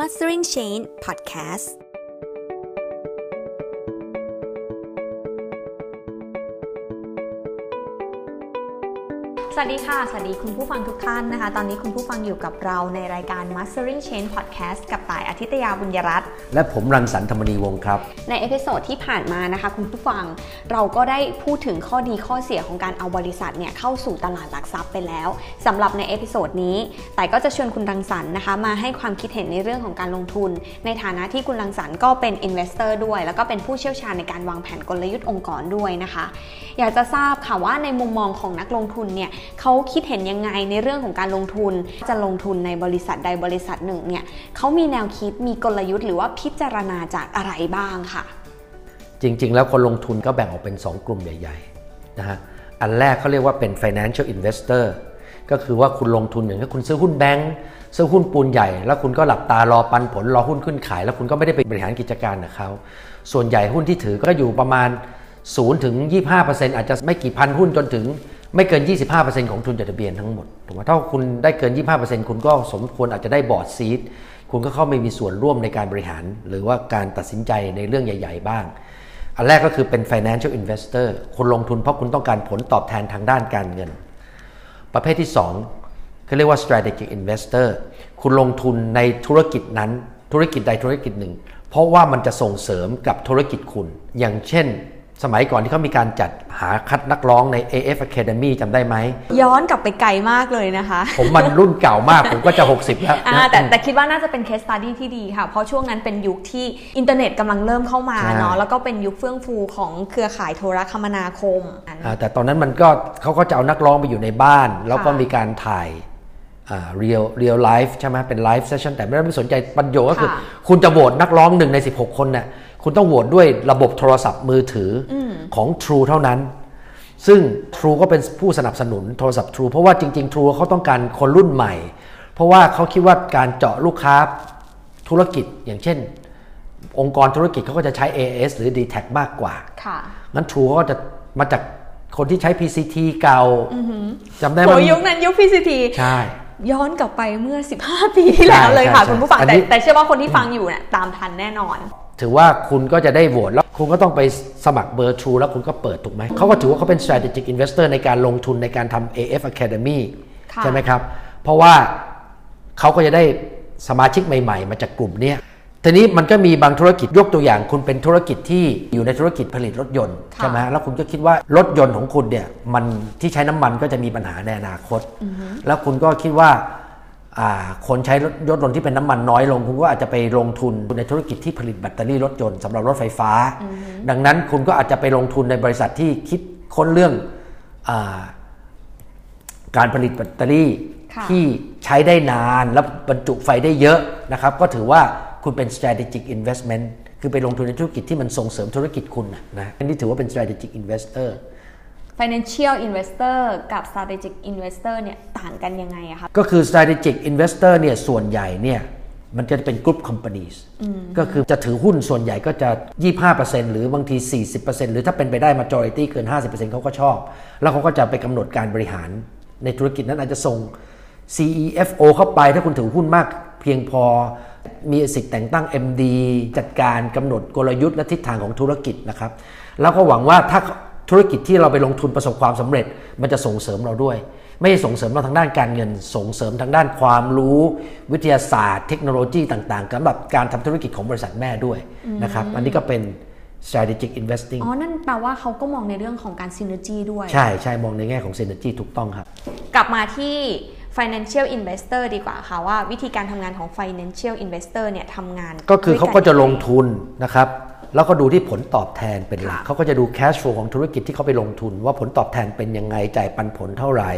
Mastering Change Podcastสวัสดีค่ะสวัสดีคุณผู้ฟังทุกท่านนะคะตอนนี้คุณผู้ฟังอยู่กับเราในรายการ Mastering Change Podcast กับต่ายอาทิตยาบุญยรัตน์และผมรังสรรค์ธรรมนีวงศ์ครับในเอพิโซดที่ผ่านมานะคะคุณผู้ฟังเราก็ได้พูดถึงข้อดีข้อเสียของการเอาบริษัทเนี่ยเข้าสู่ตลาดหลักทรัพย์ไปแล้วสำหรับในเอพิโซดนี้ต่ายก็จะชวนคุณรังสรรค์นะคะมาให้ความคิดเห็นในเรื่องของการลงทุนในฐานะที่คุณรังสรรค์ก็เป็น Investor ด้วยแล้วก็เป็นผู้เชี่ยวชาญในการวางแผนกลยุทธ์องค์กรด้วยนะคะอยากจะทราบค่ะว่าในมุมมองของนักลงทุนเนี่ยเขาคิดเห็นยังไงในเรื่องของการลงทุนจะลงทุนในบริษัทใดบริษัทหนึ่งเนี่ยเขามีแนวคิดมีกลยุทธ์หรือว่าพิจารณาจากอะไรบ้างค่ะจริงๆแล้วคนลงทุนก็แบ่งออกเป็น2กลุ่มใหญ่ๆนะฮะอันแรกเขาเรียกว่าเป็น financial investor ก็คือว่าคุณลงทุนอย่างถ้าคุณซื้อหุ้นแบงก์ซื้อหุ้นปูนใหญ่แล้วคุณก็หลับตารอปันผลรอหุ้นขึ้นขายแล้วคุณก็ไม่ได้ไปบริหารกิจการของเขาส่วนใหญ่หุ้นที่ถือก็อยู่ประมาณ0ถึง 25% อาจจะไม่กี่พันหุ้นจนถึงไม่เกิน 25% ของทุนจดทะเบียนทั้งหมดถูกไหมถ้าคุณได้เกิน 25% คุณก็สมควรอาจจะได้บอร์ดซีทคุณก็เข้าไปมีส่วนร่วมในการบริหารหรือว่าการตัดสินใจในเรื่องใหญ่ๆบ้างอันแรกก็คือเป็น financial investor คนลงทุนเพราะคุณต้องการผลตอบแทนทางด้านการเงินประเภทที่2เขาเรียกว่า strategic investor คุณลงทุนในธุรกิจนั้นธุรกิจใดธุรกิจหนึ่งเพราะว่ามันจะส่งเสริมกับธุรกิจคุณอย่างเช่นสมัยก่อนที่เขามีการจัดหาคัดนักร้องใน AF Academy จำได้ไหมย้อนกลับไปไกลมากเลยนะคะผมมันรุ่นเก่ามาก ผมก็จะ60แล้วแต่คิดว่าน่าจะเป็น case study ที่ดีค่ะเพราะช่วงนั้นเป็นยุคที่อินเทอร์เน็ตกำลังเริ่มเข้ามาเนาะแล้วก็เป็นยุคเฟื่องฟูของเครือข่ายโทรคมนาคมแต่ตอนนั้นมันก็เขาก็จะเอานักร้องไปอยู่ในบ้านแล้วก็มีการถ่ายreal life ใช่ไหมเป็น live session แต่ไม่สนใจประโยชน์ก็คือคุณจะโหวตนักร้อง1ใน16คนน่ะคุณต้องโหวตด้วยระบบโทรศัพท์มือถือของ True เท่านั้นซึ่ง True ก็เป็นผู้สนับสนุนโทรศัพท์ True เพราะว่าจริงๆ True เขาต้องการคนรุ่นใหม่เพราะว่าเขาคิดว่าการเจาะลูกค้าธุรกิจอย่างเช่นองค์กรธุรกิจเขาก็จะใช้ AIS หรือ Dtac มากกว่างั้น True เขาก็จะมาจากคนที่ใช้ PCT เก่าจำได้ไหมยุคนั้นยุค PCT ใช่ย้อนกลับไปเมื่อ15ปีที่แล้วเลยค่ะคุณผู้ฟังแต่เชื่อว่าคนที่ฟังอยู่เนี่ยตามทันแน่นอนถือว่าคุณก็จะได้โหวตแล้วคุณก็ต้องไปสมัครเบอร์ True แล้วคุณก็เปิดถูกไหมเขาก็ถือว่าเขาเป็น strategic investor ในการลงทุนในการทำ AF Academy ใช่ไหมครับเพราะว่าเขาก็จะได้สมาชิกใหม่ๆมาจากกลุ่มนี้ทีนี้มันก็มีบางธุรกิจยกตัวอย่างคุณเป็นธุรกิจที่อยู่ในธุรกิจผลิตรถยนต์ใช่ไหมแล้วคุณก็คิดว่ารถยนต์ของคุณเนี่ยมันที่ใช้น้ำมันก็จะมีปัญหาในอนาคตแล้วคุณก็คิดว่าคนใช้รถยนต์ที่เป็นน้ำมันน้อยลงคุณก็อาจจะไปลงทุนในธุรกิจที่ผลิตแบตเตอรี่รถยนต์สำหรับรถไฟฟ้าดังนั้นคุณก็อาจจะไปลงทุนในบริษัทที่คิดค้นเรื่องการผลิตแบตเตอรี่ที่ใช้ได้นานและบรรจุไฟได้เยอะนะครับก็ถือว่าคุณเป็น strategic investment คือไปลงทุนในธุรกิจที่มันส่งเสริมธุรกิจคุณนะอันนี้ถือว่าเป็น strategic investor financial investor กับ strategic investor เนี่ยต่างกันยังไงอะคะก็คือ strategic investor เนี่ยส่วนใหญ่เนี่ยมันจะเป็น group companies ก็คือจะถือหุ้นส่วนใหญ่ก็จะ 25% หรือบางที 40% หรือถ้าเป็นไปได้ majority เกิน 50% เขาก็ชอบแล้วเขาก็จะไปกำหนดการบริหารในธุรกิจนั้นอาจจะส่ง CEFO เข้าไปถ้าคุณถือหุ้นมากเพียงพอมีสิทธิ์แต่งตั้ง MD จัดการกำหนดกลยุทธ์และทิศทางของธุรกิจนะครับแล้วก็หวังว่าถ้าธุรกิจที่เราไปลงทุนประสบความสำเร็จมันจะส่งเสริมเราด้วยไม่ใช่ส่งเสริมเราทางด้านการเงินส่งเสริมทางด้านความรู้วิทยาศาสตร์เทคโนโลยีต่างๆสำหรับการทำธุรกิจของบริษัทแม่ด้วยนะครับอันนี้ก็เป็น strategic investing อ๋อนั่นแปลว่าเขาก็มองในเรื่องของการ synergy ด้วยใช่ใช่มองในแง่ของ synergy ถูกต้องครับกลับมาที่financial investor ดีกว่าค่ะว่าวิธีการทำงานของ financial investor เนี่ยทำงานก็คือเขาก็จะลงทุนนะครับแล้วก็ดูที่ผลตอบแทนเป็นหลักเขาก็จะดู cash flow ของธุรกิจที่เขาไปลงทุนว่าผลตอบแทนเป็นยังไงจ่ายปันผลเท่าไหร่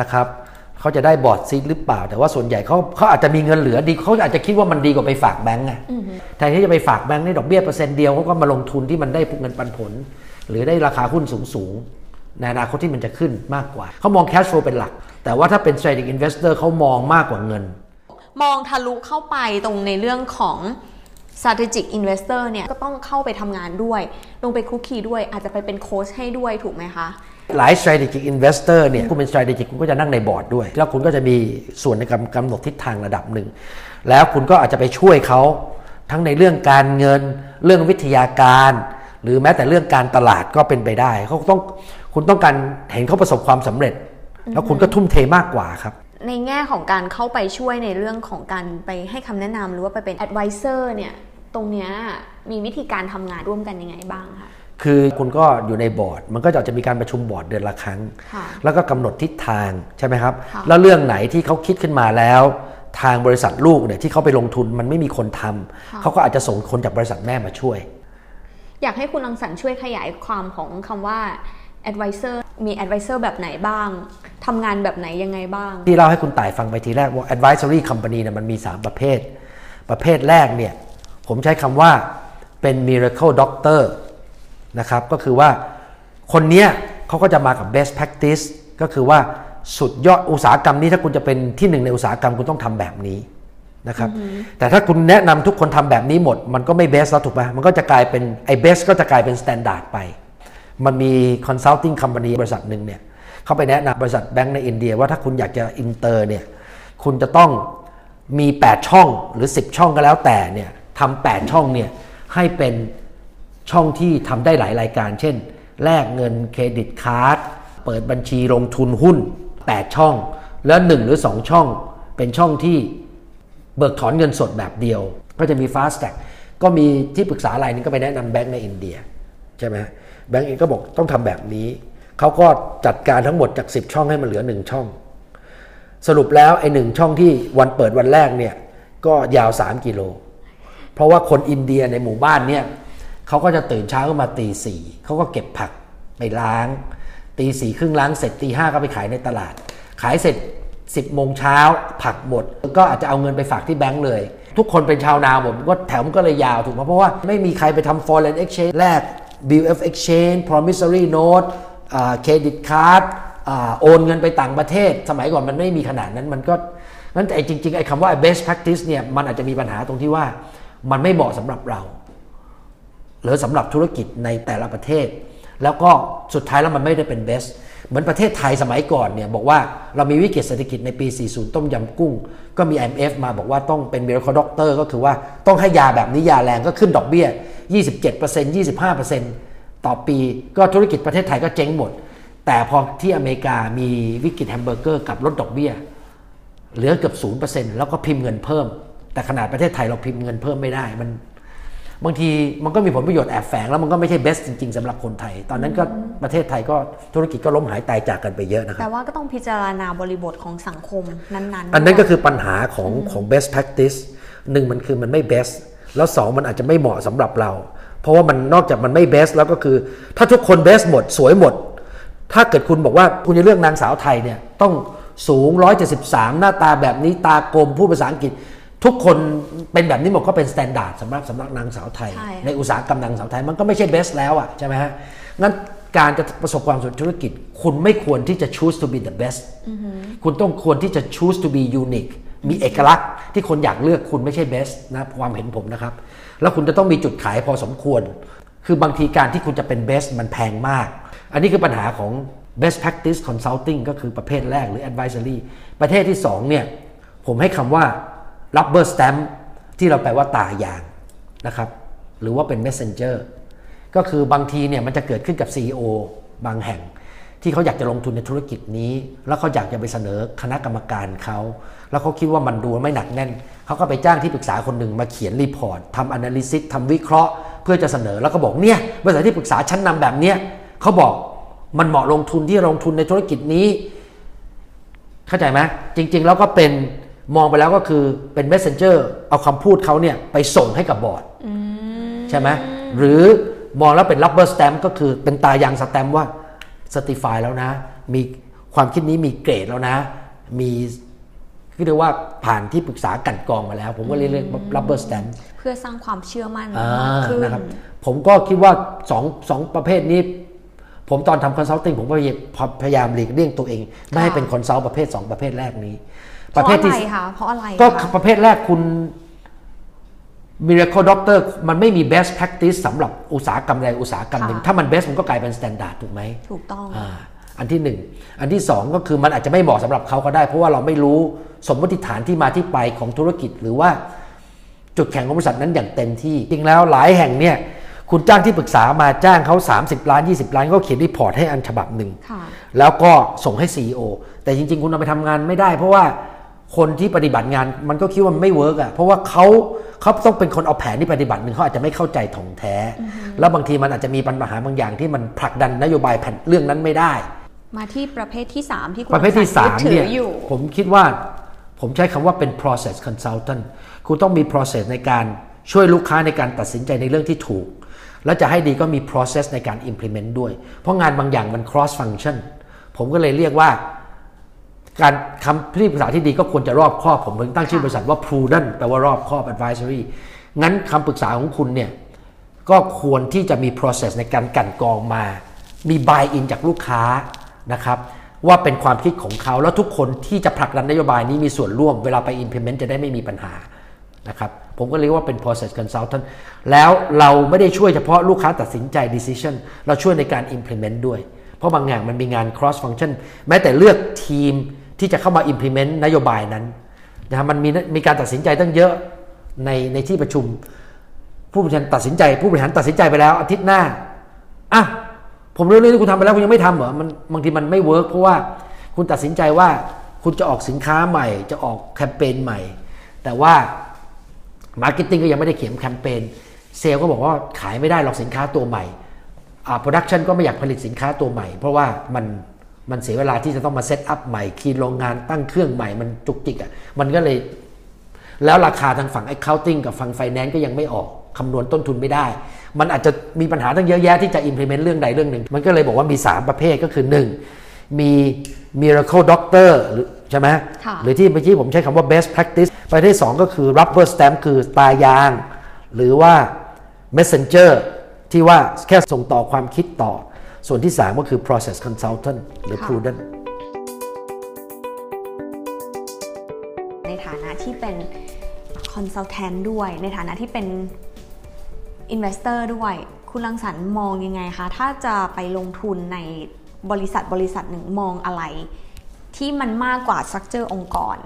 นะครับเขาจะได้บอร์ดซีทหรือเปล่าแต่ว่าส่วนใหญ่เขาอาจจะมีเงินเหลือดีเขาอาจจะคิดว่ามันดีกว่าไปฝากแบงก์ไงแทนที่จะไปฝากแบงก์ได้ดอกเบี้ยเปอร์เซ็นต์เดียวเขาก็มาลงทุนที่มันได้เงินปันผลหรือได้ราคาหุ้นสูงในอนาคตที่มันจะขึ้นมากกว่าเขามอง cash flow เป็นหลักแต่ว่าถ้าเป็น strategic investor เขามองมากกว่าเงินมองทะลุเข้าไปตรงในเรื่องของ strategic investor เนี่ยก็ต้องเข้าไปทำงานด้วยลงไปคุกคีด้วยอาจจะไปเป็นโค้ชให้ด้วยถูกไหมคะ หลาย strategic investor เนี่ยคุณเป็น strategic คุณก็จะนั่งในบอร์ดด้วยแล้วคุณก็จะมีส่วนในการกำหนดทิศทางระดับหนึ่งแล้วคุณก็อาจจะไปช่วยเขาทั้งในเรื่องการเงินเรื่องวิทยาการหรือแม้แต่เรื่องการตลาดก็เป็นไปได้เขาต้องคุณต้องการเห็นเขาประสบความสำเร็จแล้วคุณก็ทุ่มเทมากกว่าครับในแง่ของการเข้าไปช่วยในเรื่องของการไปให้คำแนะนำหรือว่าไปเป็น advisor เนี่ยตรงเนี้ยมีวิธีการทำงานร่วมกันยังไงบ้างคะคือคุณก็อยู่ในบอร์ดมันก็จะมีการประชุมบอร์ดเดือนละครั้งแล้วก็กำหนดทิศทางใช่ไหมครับแล้วเรื่องไหนที่เขาคิดขึ้นมาแล้วทางบริษัทลูกเนี่ยที่เขาไปลงทุนมันไม่มีคนทำเขาก็อาจจะส่งคนจากบริษัทแม่มาช่วยอยากให้คุณรังสรรค์ช่วยขยายความของคำว่า advisor มี advisor แบบไหนบ้างทำงานแบบไหนยังไงบ้างที่เล่าให้คุณต่ายฟังไปทีแรกว่า advisory company เนี่ยมันมี3ประเภทแรกเนี่ยผมใช้คำว่าเป็น miracle doctor นะครับก็คือว่าคนเนี้ยเขาก็จะมากับ best practice ก็คือว่าสุดยอดอุตสาหกรรมนี้ถ้าคุณจะเป็นที่หนึ่งในอุตสาหกรรมคุณต้องทำแบบนี้นะครับ mm-hmm. แต่ถ้าคุณแนะนำทุกคนทำแบบนี้หมดมันก็ไม่ best แล้วถูกไหมมันก็จะกลายเป็นไอ้ best ก็จะกลายเป็น standard ไปมันมี consulting company บริษัทหนึ่งเนี่ยเขาไปแนะนำบริษัทแบงก์ในอินเดียว่าถ้าคุณอยากจะ inter เนี่ยคุณจะต้องมี8ช่องหรือ10ช่องก็แล้วแต่เนี่ยทำ8ช่องเนี่ยให้เป็นช่องที่ทำได้หลายรายการเช่นแลกเงินเครดิตการ์ดเปิดบัญชีลงทุนหุ้น8ช่องแล้ว1หรือ2ช่องเป็นช่องที่เบิกถอนเงินสดแบบเดียวก็จะมี fast track ก็มีที่ปรึกษารายนึงก็ไปแนะนำแบงก์ในอินเดียใช่ไหมแบงก์เองก็บอกต้องทำแบบนี้เขาก็จัดการทั้งหมดจาก10ช่องให้มันเหลือ1ช่องสรุปแล้วไอ้1ช่องที่วันเปิดวันแรกเนี่ยก็ยาว3กิโลเพราะว่าคนอินเดียในหมู่บ้านเนี่ยเขาก็จะตื่นเช้าขึ้นมาตีสี่เขาก็เก็บผักไปล้างตีสี่ครึ่งล้างเสร็จตีห้าก็ไปขายในตลาดขายเสร็จ10โมงเช้าผักหมดก็อาจจะเอาเงินไปฝากที่แบงก์เลยทุกคนเป็นชาวนาหมดก็แถวมันก็เลยยาวถูกไหมเพราะว่าไม่มีใครไปทำ foreign exchange แลก bill of exchange promissory note เครดิตการ์ดโอนเงินไปต่างประเทศสมัยก่อนมันไม่มีขนาดนั้นมันก็งั้นแต่จริงๆไอ้คำว่า best practice เนี่ยมันอาจจะมีปัญหาตรงที่ว่ามันไม่เหมาะสำหรับเราหรือสำหรับธุรกิจในแต่ละประเทศแล้วก็สุดท้ายแล้วมันไม่ได้เป็น bestเหมือนประเทศไทยสมัยก่อนเนี่ยบอกว่าเรามีวิกฤตเศรษฐกิจในปี40ต้มยำกุ้งก็มี IMF มาบอกว่าต้องเป็น Miracle Doctor ก็คือว่าต้องให้ยาแบบนี้ยาแรงก็ขึ้นดอกเบี้ย 27% 25% ต่อปีก็ธุรกิจประเทศไทยก็เจ๊งหมดแต่พอที่อเมริกามีวิกฤตแฮมเบอร์เกอร์กับลดดอกเบี้ยเหลือเกือบ 0% แล้วก็พิมพ์เงินเพิ่มแต่ขนาดประเทศไทยเราพิมพ์เงินเพิ่มไม่ได้มันบางทีมันก็มีผลประโยชน์แอบแฝงแล้วมันก็ไม่ใช่ best จริงๆสำหรับคนไทยตอนนั้นก็ประเทศไทยก็ธุรกิจก็ล้มหายตายจากกันไปเยอะนะครับแต่ว่าก็ต้องพิจารณาบริบทของสังคมนั้นๆอันนั้นก็คือปัญหาของ best practice 1มันคือมันไม่ best แล้ว2มันอาจจะไม่เหมาะสำหรับเราเพราะว่ามันนอกจากมันไม่ best แล้วก็คือถ้าทุกคน best หมดสวยหมดถ้าเกิดคุณบอกว่าคุณจะเลือกนางสาวไทยเนี่ยต้องสูง173หน้าตาแบบนี้ตากลมพูดภาษาอังกฤษทุกคนเป็นแบบนี้หมดก็เป็นสแตนดาร์ดสำหรับนางสาวไทยในอุตสาหกรรมนางสาวไทยมันก็ไม่ใช่เบสแล้วอ่ะใช่ไหมฮะงั้นการจะประสบความสำเร็จธุรกิจคุณไม่ควรที่จะ choose to be the best คุณต้องควรที่จะ choose to be unique มีเอกลักษณ์ที่คนอยากเลือกคุณไม่ใช่เบสนะความเห็นผมนะครับแล้วคุณจะต้องมีจุดขายพอสมควรคือบางทีการที่คุณจะเป็นเบสมันแพงมากอันนี้คือปัญหาของ best practice consulting ก็คือประเภทแรกหรือ advisory ประเภทที่2เนี่ยผมให้คำว่าrubber stamp ที่เราแปลว่าตายางนะครับหรือว่าเป็น messenger ก็คือบางทีเนี่ยมันจะเกิดขึ้นกับ CEO บางแห่งที่เขาอยากจะลงทุนในธุรกิจนี้แล้วเขาอยากจะไปเสนอคณะกรรมการเขาแล้วเขาคิดว่ามันดูไม่หนักแน่นเขาก็ไปจ้างที่ปรึกษาคนหนึ่งมาเขียนรีพอร์ตทำ analysis ทำวิเคราะห์เพื่อจะเสนอแล้วก็บอกเนี่ยบริษัทที่ปรึกษาชั้นนำแบบเนี้ยเขาบอกมันเหมาะลงทุนที่ลงทุนในธุรกิจนี้เข้าใจไหมจริงๆแล้วก็เป็นมองไปแล้วก็คือเป็น messenger เอาคำพูดเขาเนี่ยไปส่งให้กับบอร์ดใช่ไหมหรือมองแล้วเป็น rubber stamp ก็คือเป็นตายางสแตมป์ว่า certify แล้วนะมีความคิดนี้มีเกรดแล้วนะมีก็เรียกว่าผ่านที่ปรึกษากันกรองมาแล้วผมก็เรียก rubber stamp เพื่อสร้างความเชื่อมั่นขึ้นนะครับผมก็คิดว่าสองประเภทนี้ผมตอนทำ consulting ผมพยายามหลีกเลี่ยงตัวเองไม่ให้เป็น consult ประเภท2ประเภทแรกนี้ประเภทที่เพราะอะไรก็ประเภทแรกคุณ Miracle Doctor มันไม่มี best practice สำหรับอุตสาหกรรมใดอุตสาหกรรมหนึ่งถ้ามัน best มันก็กลายเป็น standard ถูกไหมถูกต้อง อันที่หนึ่งอันที่สองก็คือมันอาจจะไม่เหมาะสำหรับเขาก็ได้เพราะว่าเราไม่รู้สมมติฐานที่มาที่ไปของธุรกิจหรือว่าจุดแข็งของบริษัทนั้นอย่างเต็มที่จริงแล้วหลายแห่งเนี่ยคุณจ้างที่ปรึกษามาจ้างเขา30ล้าน20ล้านก็เขียนรีพอร์ตให้อันฉบับหนึ่งแล้วก็ส่งให้ CEO แต่จริงๆคุณเอาไปทำงานไม่ได้เพราะว่าคนที่ปฏิบัติงานมันก็คิดว่ามันไม่เวิร์กอ่ะเพราะว่าเขาต้องเป็นคนเอาแผนที่ปฏิบัติหนึ่งเขาอาจจะไม่เข้าใจถ่องแท้แล้วบางทีมันอาจจะมีปัญหาบางอย่างที่มันผลักดันนโยบายแผนเรื่องนั้นไม่ได้มาที่ประเภทที่3ที่คุณประเภทที่3เนี่ยผมคิดว่าผมใช้คำว่าเป็น process consultant คุณต้องมี process ในการช่วยลูกค้าในการตัดสินใจในเรื่องที่ถูกแล้วจะให้ดีก็มี process ในการ implement ด้วยเพราะงานบางอย่างมัน cross function ผมก็เลยเรียกว่าการคำที่ปรึกษาที่ดีก็ควรจะรอบคอบผมถึงตั้งชื่อบริษัทว่า prudent แปลว่ารอบคอบ advisory งั้นคำปรึกษาของคุณเนี่ยก็ควรที่จะมี process ในการกลั่นกรองมามี buy in จากลูกค้านะครับว่าเป็นความคิดของเขาแล้วทุกคนที่จะผลักดันนโยบายนี้มีส่วนร่วมเวลาไป implement จะได้ไม่มีปัญหานะครับผมก็เรียกว่าเป็น process consultant แล้วเราไม่ได้ช่วยเฉพาะลูกค้าตัดสินใจ decision เราช่วยในการ implement ด้วยเพราะบางอย่างมันมีงาน cross function แม้แต่เลือกทีมที่จะเข้ามา implement นโยบายนั้นนะมันมีการตัดสินใจตั้งเยอะในที่ประชุมผู้บริหารตัดสินใจไปแล้วอาทิตย์หน้าอ่ะผมเรื่องนี้คุณทำไปแล้วคุณยังไม่ทำเหรอมันบางทีมันไม่เวิร์กเพราะว่าคุณตัดสินใจว่าคุณจะออกสินค้าใหม่จะออกแคมเปญใหม่แต่ว่ามาร์เก็ตติ้งก็ยังไม่ได้เขียนแคมเปญเซลล์ก็บอกว่าขายไม่ได้หรอกสินค้าตัวใหม่โปรดักชันก็ไม่อยากผลิตสินค้าตัวใหม่เพราะว่ามันเสียเวลาที่จะต้องมาเซตอัพใหม่คีนโรงงานตั้งเครื่องใหม่มันจุกจิกอ่ะมันก็เลยแล้วราคาทางฝั่ง accounting กับฝั่ง finance ก็ยังไม่ออกคำนวณต้นทุนไม่ได้มันอาจจะมีปัญหาตั้งเยอะแยะที่จะ implement เรื่องใดเรื่องหนึ่งมันก็เลยบอกว่ามี3ประเภทก็คือ1มี miracle doctor หรือใช่ไหมหรือที่เมื่อกี้ผมใช้คำว่า best practice ประเภทที่2ก็คือ rubber stamp คือตายางหรือว่า messenger ที่ว่าแค่ส่งต่อความคิดต่อส่วนที่3ก็คือ process consultant หรือ prudent ในฐานะที่เป็น consultant ด้วยในฐานะที่เป็นinvestor ด้วยคุณรังสรรค์มองยังไงคะถ้าจะไปลงทุนในบริษัทหนึ่งมองอะไรที่มันมากกว่า structure องค์กร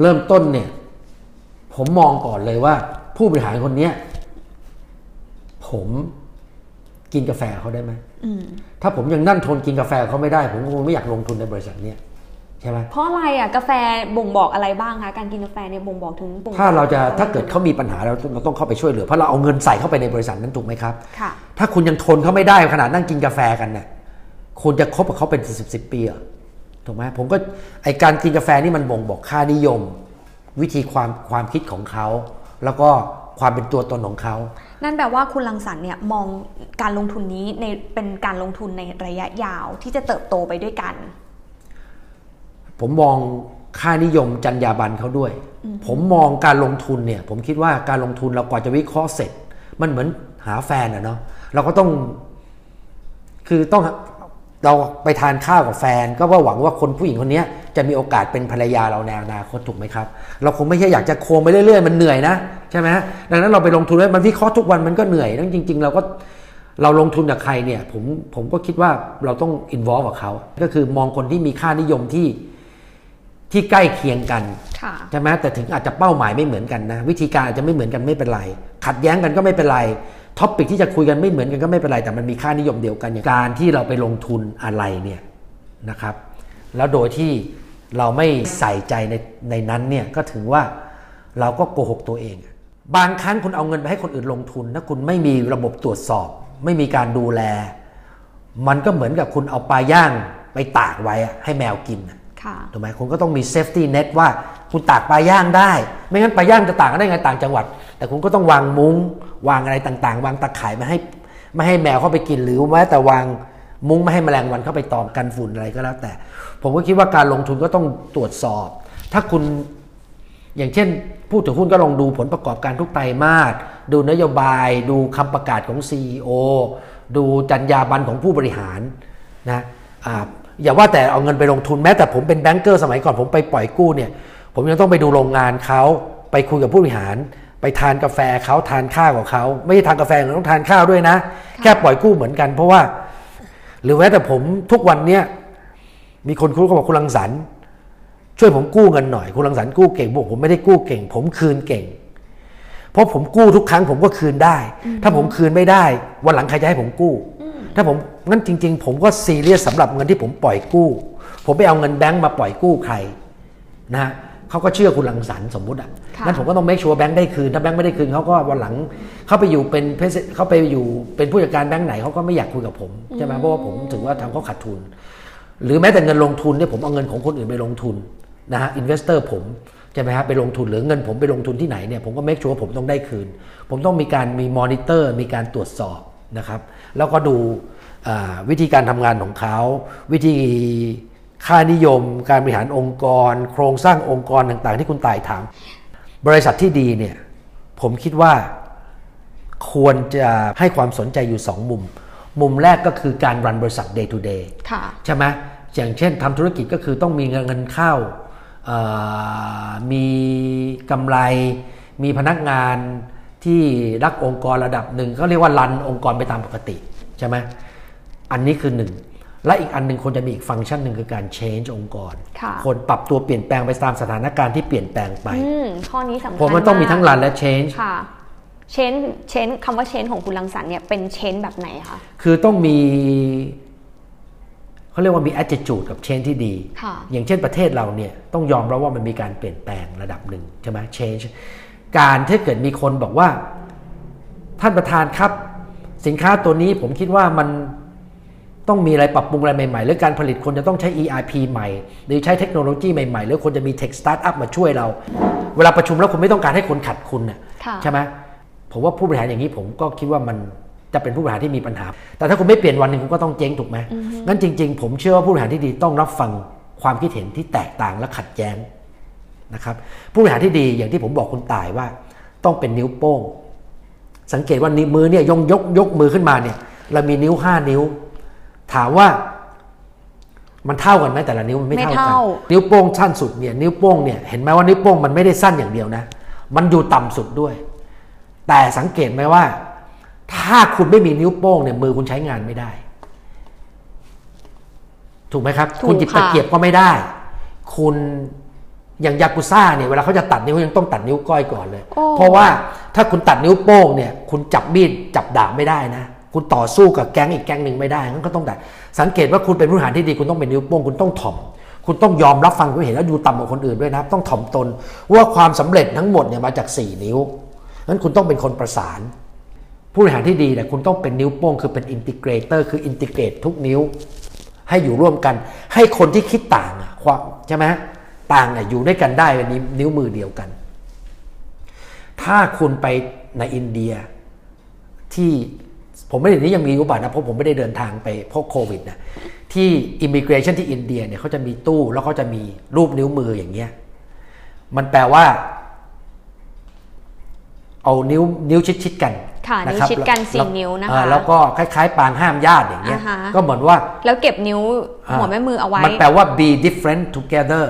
เริ่มต้นเนี่ยผมมองก่อนเลยว่าผู้บริหารคนเนี้ยผมกินกาแฟเขาได้ไหมถ้าผมยังนั่นทนกินกาแฟเขาไม่ได้ผมก็คงไม่อยากลงทุนในบริษัทเนี้ยใช่ไหมเพราะอะไรอ่ะกาแฟบ่งบอกอะไรบ้างคะการกินกาแฟเนี่ยบ่งบอกถึงถ้าเกิดเขามีปัญหาเราต้องเข้าไปช่วยเหลือเพราะเราเอาเงินใส่เข้าไปในบริษัทนั้นถูกไหมครับค่ะถ้าคุณยังทนเขาไม่ได้ขนาดนั่งกินกาแฟกันเนี่ยคุณจะคบกับเขาเป็น10ปีอ่ะถูกไหมผมก็ไอการกินกาแฟนี่มันบ่งบอกค่านิยมวิธีความคิดของเขาแล้วก็ความเป็นตัวตนของเขานั่นแปลว่าคุณรังสรรค์เนี่ยมองการลงทุนนี้เป็นการลงทุนในระยะยาวที่จะเติบโตไปด้วยกันผมมองค่านิยมจรรยาบรรณเขาด้วยผมมองการลงทุนเนี่ยผมคิดว่าการลงทุนเรากว่าจะวิเคราะห์เสร็จมันเหมือนหาแฟนอะเนาะเราก็ต้องเราไปทานข้าวกับแฟนก็ว่าหวังว่าคนผู้หญิงคนนี้จะมีโอกาสเป็นภรรยาเราในอนาคตถูกไหมครับเราคงไม่ใช่อยากจะโคมไปเรื่อยๆมันเหนื่อยนะใช่ไหมดังนั้นเราไปลงทุนไว้มันวิเคราะห์ทุกวันมันก็เหนื่อยดังจริงๆเราลงทุนกับใครเนี่ยผมก็คิดว่าเราต้อง involve กับเขาก็คือมองคนที่มีค่านิยมที่ใกล้เคียงกันใช่ไหมแต่ถึงอาจจะเป้าหมายไม่เหมือนกันนะวิธีการอาจจะไม่เหมือนกันไม่เป็นไรขัดแย้งกันก็ไม่เป็นไรท็อปปิกที่จะคุยกันไม่เหมือนกันก็ไม่เป็นไรแต่มันมีค่านิยมเดียวกันอย่างการที่เราไปลงทุนอะไรเนี่ยนะครับแล้วโดยที่เราไม่ใส่ใจในนั้นเนี่ยก็ถือว่าเราก็โกหกตัวเองบางครั้งคุณเอาเงินไปให้คนอื่นลงทุนถ้าคุณไม่มีระบบตรวจสอบไม่มีการดูแลมันก็เหมือนกับคุณเอาปลาย่างไปตากไว้ให้แมวกินถูกไหมคุณก็ต้องมีเซฟตี้เน็ตว่าคุณตากปลาย่างได้ไม่งั้นปลาย่างจะตากได้ไงต่างจังหวัดแต่คุณก็ต้องวางมุ้งวางอะไรต่างๆวางตะข่ายไม่ให้แมวเข้าไปกินหรือแม้แต่วางมุ้งไม่ให้แมลงวันเข้าไปตอมกันฝุ่นอะไรก็แล้วแต่ผมก็คิดว่าการลงทุนก็ต้องตรวจสอบถ้าคุณอย่างเช่นผู้ถือหุ้นก็ลองดูผลประกอบการทุกไตรมาสดูนโยบายดูคำประกาศของ CEO ดูจรรยาบรรณของผู้บริหารนะอย่าว่าแต่เอาเงินไปลงทุนแม้แต่ผมเป็นแบงก์เกอร์สมัยก่อนผมไปปล่อยกู้เนี่ยผมยังต้องไปดูโรงงานเขาไปคุยกับผู้บริหารไปทานกาแฟเขาทานข้าวกับเขาไม่ใช่ทานกาแฟเราต้องทานข้าวด้วยนะแค่ปล่อยกู้เหมือนกันเพราะว่า หรือแม้แต่ผมทุกวันเนี้ยมีคนคุ้นเขาบอกคุณรังสรรค์ช่วยผมกู้เงินหน่อยคุณรังสรรค์กู้เก่งบอกผมไม่ได้กู้เก่งผมคืนเก่งเพราะผมกู้ทุกครั้งผมก็คืนได้ถ้าผมคืนไม่ได้วันหลังใครจะให้ผมกู้ถ้าผมงั้นจริงๆผมก็ซีเรียสสำหรับเงินที่ผมปล่อยกู้ผมไปเอาเงินแบงค์มาปล่อยกู้ใครนะฮะเขาก็เชื่อคุณรังสรรค์สมมุติอ่ะงั้นผมก็ต้องเมคชัวร์แบงค์ได้คืนถ้าแบงค์ไม่ได้คืนเขาก็วันหลังเขาไปอยู่เป็นผู้จัดการแบงค์ไหนเขาก็ไม่อยากคุยกับผมใช่ไหมเพราะว่าผมถือว่าทำเขาขาดทุนหรือแม้แต่เงินลงทุนเนี่ยผมเอาเงินของคนอื่นไปลงทุนนะฮะอินเวสเตอร์ผมใช่ไหมครับไปลงทุนหรือเงินผมไปลงทุนที่ไหนเนี่ยผมก็เมคชัวร์ผมต้องได้คืนผมต้องมีการมีมอนิเตอร์มีการตรวจสอบนะครับแล้วก็ดูวิธีการทำงานของเขาวิธีค่านิยมการบริหารองค์กรโครงสร้างองค์กรต่างๆที่คุณต่ายถามบริษัทที่ดีเนี่ยผมคิดว่าควรจะให้ความสนใจอยู่2มุมแรกก็คือการรันบริษัท day to day ใช่ไหมอย่างเช่นทำธุรกิจก็คือต้องมีเงินเข้ามีกำไรมีพนักงานที่รักองค์กรระดับหนึ่งเขาเรียกว่ารันองค์กรไปตามปกติใช่ไหมอันนี้คือหนึ่งและอีกอันหนึ่งควรจะมีอีกฟังก์ชันหนึ่งคือการ change องค์กรคนปรับตัวเปลี่ยนแปลงไปตามสถานการณ์ที่เปลี่ยนแปลงไปข้อนี้สำคัญผมมันต้องมีทั้งรันและ change ค่ะ change คำว่า change ของคุณรังสรรค์เนี่ยเป็น change แบบไหนคะคือต้องมีเขาเรียกว่ามี attitude กับ change ที่ดีอย่างเช่นประเทศเราเนี่ยต้องยอมรับว่ามันมีการเปลี่ยนแปลงระดับหนึ่งใช่ไหม change การถ้าเกิดมีคนบอกว่าท่านประธานครับสินค้าตัวนี้ผมคิดว่ามันต้องมีอะไรปรับปรุงอะไรใหม่ๆหรือการผลิตคนจะต้องใช้ ERP ใหม่หรือใช้เทคโนโลยีใหม่ๆหรือคนจะมี Tech Startup มาช่วยเราเวลาประชุมแล้วคุณไม่ต้องการให้คนขัดคุณน่ะใช่ไหมผมว่าผู้บริหารอย่างนี้ผมก็คิดว่ามันจะเป็นผู้บริหารที่มีปัญหาแต่ถ้าคุณไม่เปลี่ยนวันนึงคุณก็ต้องเจ๊งถูกไหมงั้นจริงๆผมเชื่อว่าผู้บริหารที่ดีต้องรับฟังความคิดเห็นที่แตกต่างและขัดแย้งนะครับผู้บริหารที่ดีอย่างที่ผมบอกคุณต่ายว่าต้องเป็นนิ้วโป้งสังเกตว่านิ้วมือเนี่ยยกมือขึ้นมาเนี่ยเรามีนิ้ว5นิ้วถามว่ามันเท่ากันไหมแต่ละนิ้วมันไม่เท่ากันนิ้วโป้งสั้นสุดเนี่ยนิ้วโป้งเนี่ยเห็นไหมว่านิ้วโป้งมันไม่ได้สั้นอย่างเดียวนะมันอยู่ต่ำสุดด้วยแต่สังเกตไหมว่าถ้าคุณไม่มีนิ้วโป้งเนี่ยมือคุณใช้งานไม่ได้ถูกไหมครับคุณหยิบตะเกียบก็ไม่ได้คุณอย่างยากุซ่าเนี่ยเวลาเขาจะตัดนิ้วยังต้องตัดนิ้วก้อยก่อนเลยเพราะว่าถ้าคุณตัดนิ้วโป้งเนี่ยคุณจับมีดจับดาบไม่ได้นะคุณต่อสู้กับแก๊งอีกแก๊งหนึ่งไม่ได้งั้นก็ต้องดัดสังเกตว่าคุณเป็นผู้บริหารที่ดีคุณต้องเป็นนิ้วโป้งคุณต้องถ่อมคุณต้องยอมรับฟังคุณเห็นแล้วอยู่ต่ำกว่าคนอื่นด้วยนะต้องถ่อมตนว่าความสำเร็จทั้งหมดเนี่ยมาจาก4นิ้วงั้นคุณต้องเป็นคนประสานผู้บริหารที่ดีเนี่ยคุณต้องเป็นนิ้วโป้งคือเป็นอินทิเกรเตอร์คืออินทิเกรตทุกนิ้วให้อยู่ร่วมกันให้คนที่คิดต่างความใช่ไหมต่างอยู่ด้วยกันได้เป็นนิ้วมือเดียวกันถ้าคุณไปในอินเดียที่ผมไม่ได้นี้ยังมีอุบัตินะเพราะผมไม่ได้เดินทางไปเพราะโควิดนะที่ immigration ที่อินเดียเนี่ยเขาจะมีตู้แล้วเขาจะมีรูปนิ้วมืออย่างเงี้ยมันแปลว่าเอานิ้วชิดๆกันนะครับนิ้วชิดกัน4นิ้วนะคะแล้วก็คล้ายๆปางห้ามญาติอย่างเงี้ยก็เหมือนว่าแล้วเก็บนิ้วหัวแม่มือเอาไว้มันแปลว่า be different together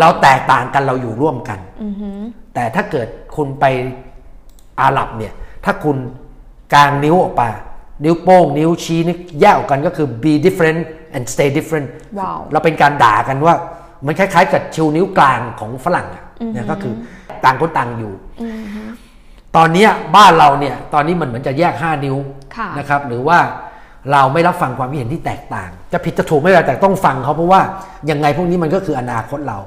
เราแตกต่างกันเราอยู่ร่วมกันแต่ถ้าเกิดคุณไปอาหรับเนี่ยถ้าคุณกลางนิ้วออกมานิ้วโป้งนิ้วชี้นี่แยกออกกันก็คือ be different and stay different เราเป็นการด่ากันว่ามันคล้ายๆกับชูนิ้วกลางของฝรั่งเนี่ยก็คือต่างคนต่างอยู่ตอนนี้บ้านเราเนี่ยตอนนี้มันเหมือนจะแยก5นิ้วนะครับหรือว่าเราไม่รับฟังความคิดเห็นที่แตกต่างจะผิดจะถูกไม่ได้แต่ต้องฟังเขาเพราะว่ายังไงพวกนี้มันก็คืออนาคตเรา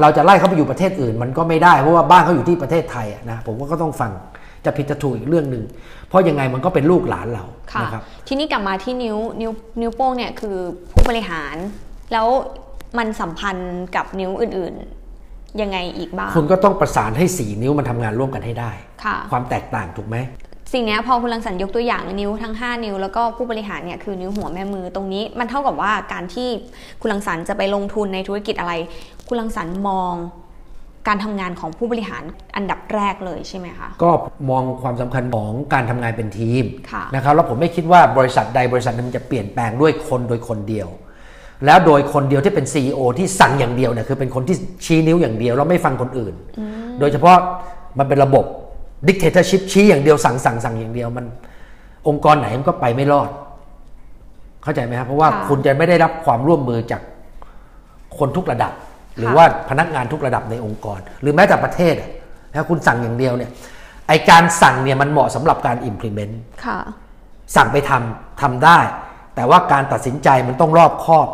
เราจะไล่เขาไปอยู่ประเทศอื่นมันก็ไม่ได้เพราะว่าบ้านเขาอยู่ที่ประเทศไทยนะผมก็ต้องฟังจะผิดจะถูกอีกเรื่องนึงเพราะยังไงมันก็เป็นลูกหลานเราค่ะนะครับทีนี้กลับมาที่นิ้วโป้งเนี่ยคือผู้บริหารแล้วมันสัมพันธ์กับนิ้วอื่นๆยังไงอีกบ้างคุณก็ต้องประสานให้4นิ้วมันทำงานร่วมกันให้ได้ค่ะความแตกต่างถูกไหมสิ่งนี้พอคุณรังสรรค์ยกตัวอย่างนิ้วทั้ง5นิ้วแล้วก็ผู้บริหารเนี่ยคือนิ้วหัวแม่มือตรงนี้มันเท่ากับว่าการที่คุณรังสรรค์จะไปลงทุนในธุรกิจอะไรคุณรังสรรค์มองการทำงานของผู้บริหารอันดับแรกเลยใช่ไหมคะก็มองความสำคัญของการทำงานเป็นทีมนะครับแล้วผมไม่คิดว่าบริษัทใดบริษัทนึงจะเปลี่ยนแปลงด้วยคนโดยคนเดียวแล้วโดยคนเดียวที่เป็น CEO ที่สั่งอย่างเดียวเนี่ยคือเป็นคนที่ชี้นิ้วอย่างเดียวแล้วไม่ฟังคนอื่นโดยเฉพาะมันเป็นระบบ dictatorship ชี้อย่างเดียวสั่งอย่างเดียวมันองค์กรไหนมันก็ไปไม่รอด เข้าใจไหมครับเพราะว่าคุณจะไม่ได้รับความร่วมมือจากคนทุกระดับหรือว่าพนักงานทุกระดับในองค์กรหรือแม้แต่ประเทศถ้าคุณสั่งอย่างเดียวเนี่ยไอการสั่งเนี่ยมันเหมาะสำหรับการ implement สั่งไปทำได้แต่ว่าการตัดสินใจมันต้องรอบคอบ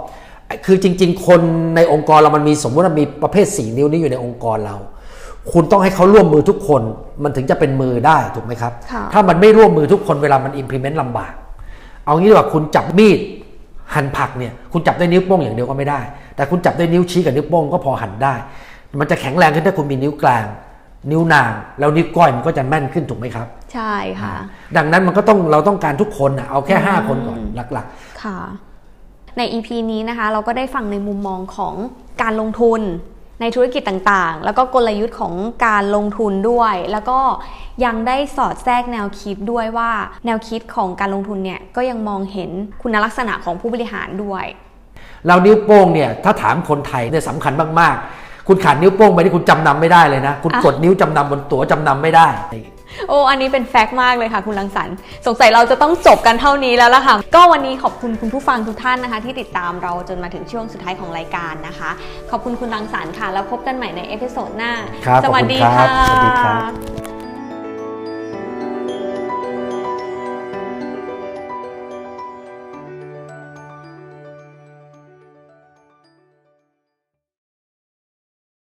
คือจริงๆคนในองค์กรเรามันมีสมมติว่ามีประเภท4นิ้วนี้อยู่ในองค์กรเราคุณต้องให้เขาร่วมมือทุกคนมันถึงจะเป็นมือได้ถูกไหมครับถ้ามันไม่ร่วมมือทุกคนเวลามัน implement ลำบากเอางี้ดีกว่าคุณจับมีดหั่นผักเนี่ยคุณจับได้นิ้วโป้งอย่างเดียวก็ไม่ได้แต่คุณจับได้นิ้วชี้กับนิ้วโป้งก็พอหั่นได้มันจะแข็งแรงขึ้นถ้าคุณมีนิ้วกลางนิ้วนางแล้วนิ้วก้อยมันก็จะแม่นขึ้นถูกไหมครับใช่ค่ะดังนั้นมันก็ต้องเราต้องการทุกคนนะเอาแค่5คนก่อนหลักๆค่ะใน EP นี้นะคะเราก็ได้ฟังในมุมมองของการลงทุนในธุรกิจต่างๆแล้วก็กลยุทธ์ของการลงทุนด้วยแล้วก็ยังได้สอดแทรกแนวคิดด้วยว่าแนวคิดของการลงทุนเนี่ยก็ยังมองเห็นคุณลักษณะของผู้บริหารด้วยเรานิ้วโป้งเนี่ยถ้าถามคนไทยเนี่ยสำคัญมากๆคุณขาดนิ้วโป้งไปที่คุณจำนำไม่ได้เลยนะคุณกดนิ้วจำนำบนตั๋วจำนำไม่ได้โอ้อันนี้เป็นแฟกต์มากเลยค่ะคุณรังสรรค์สงสัยเราจะต้องจบกันเท่านี้แล้วล่ะค่ะก็วันนี้ขอบคุณคุณผู้ฟังทุกท่านนะคะที่ติดตามเราจนมาถึงช่วงสุดท้ายของรายการนะคะขอบคุณคุณรังสรรค์ค่ะแล้วพบกันใหม่ในเอพิโซดหน้าสวัสดีค่ะ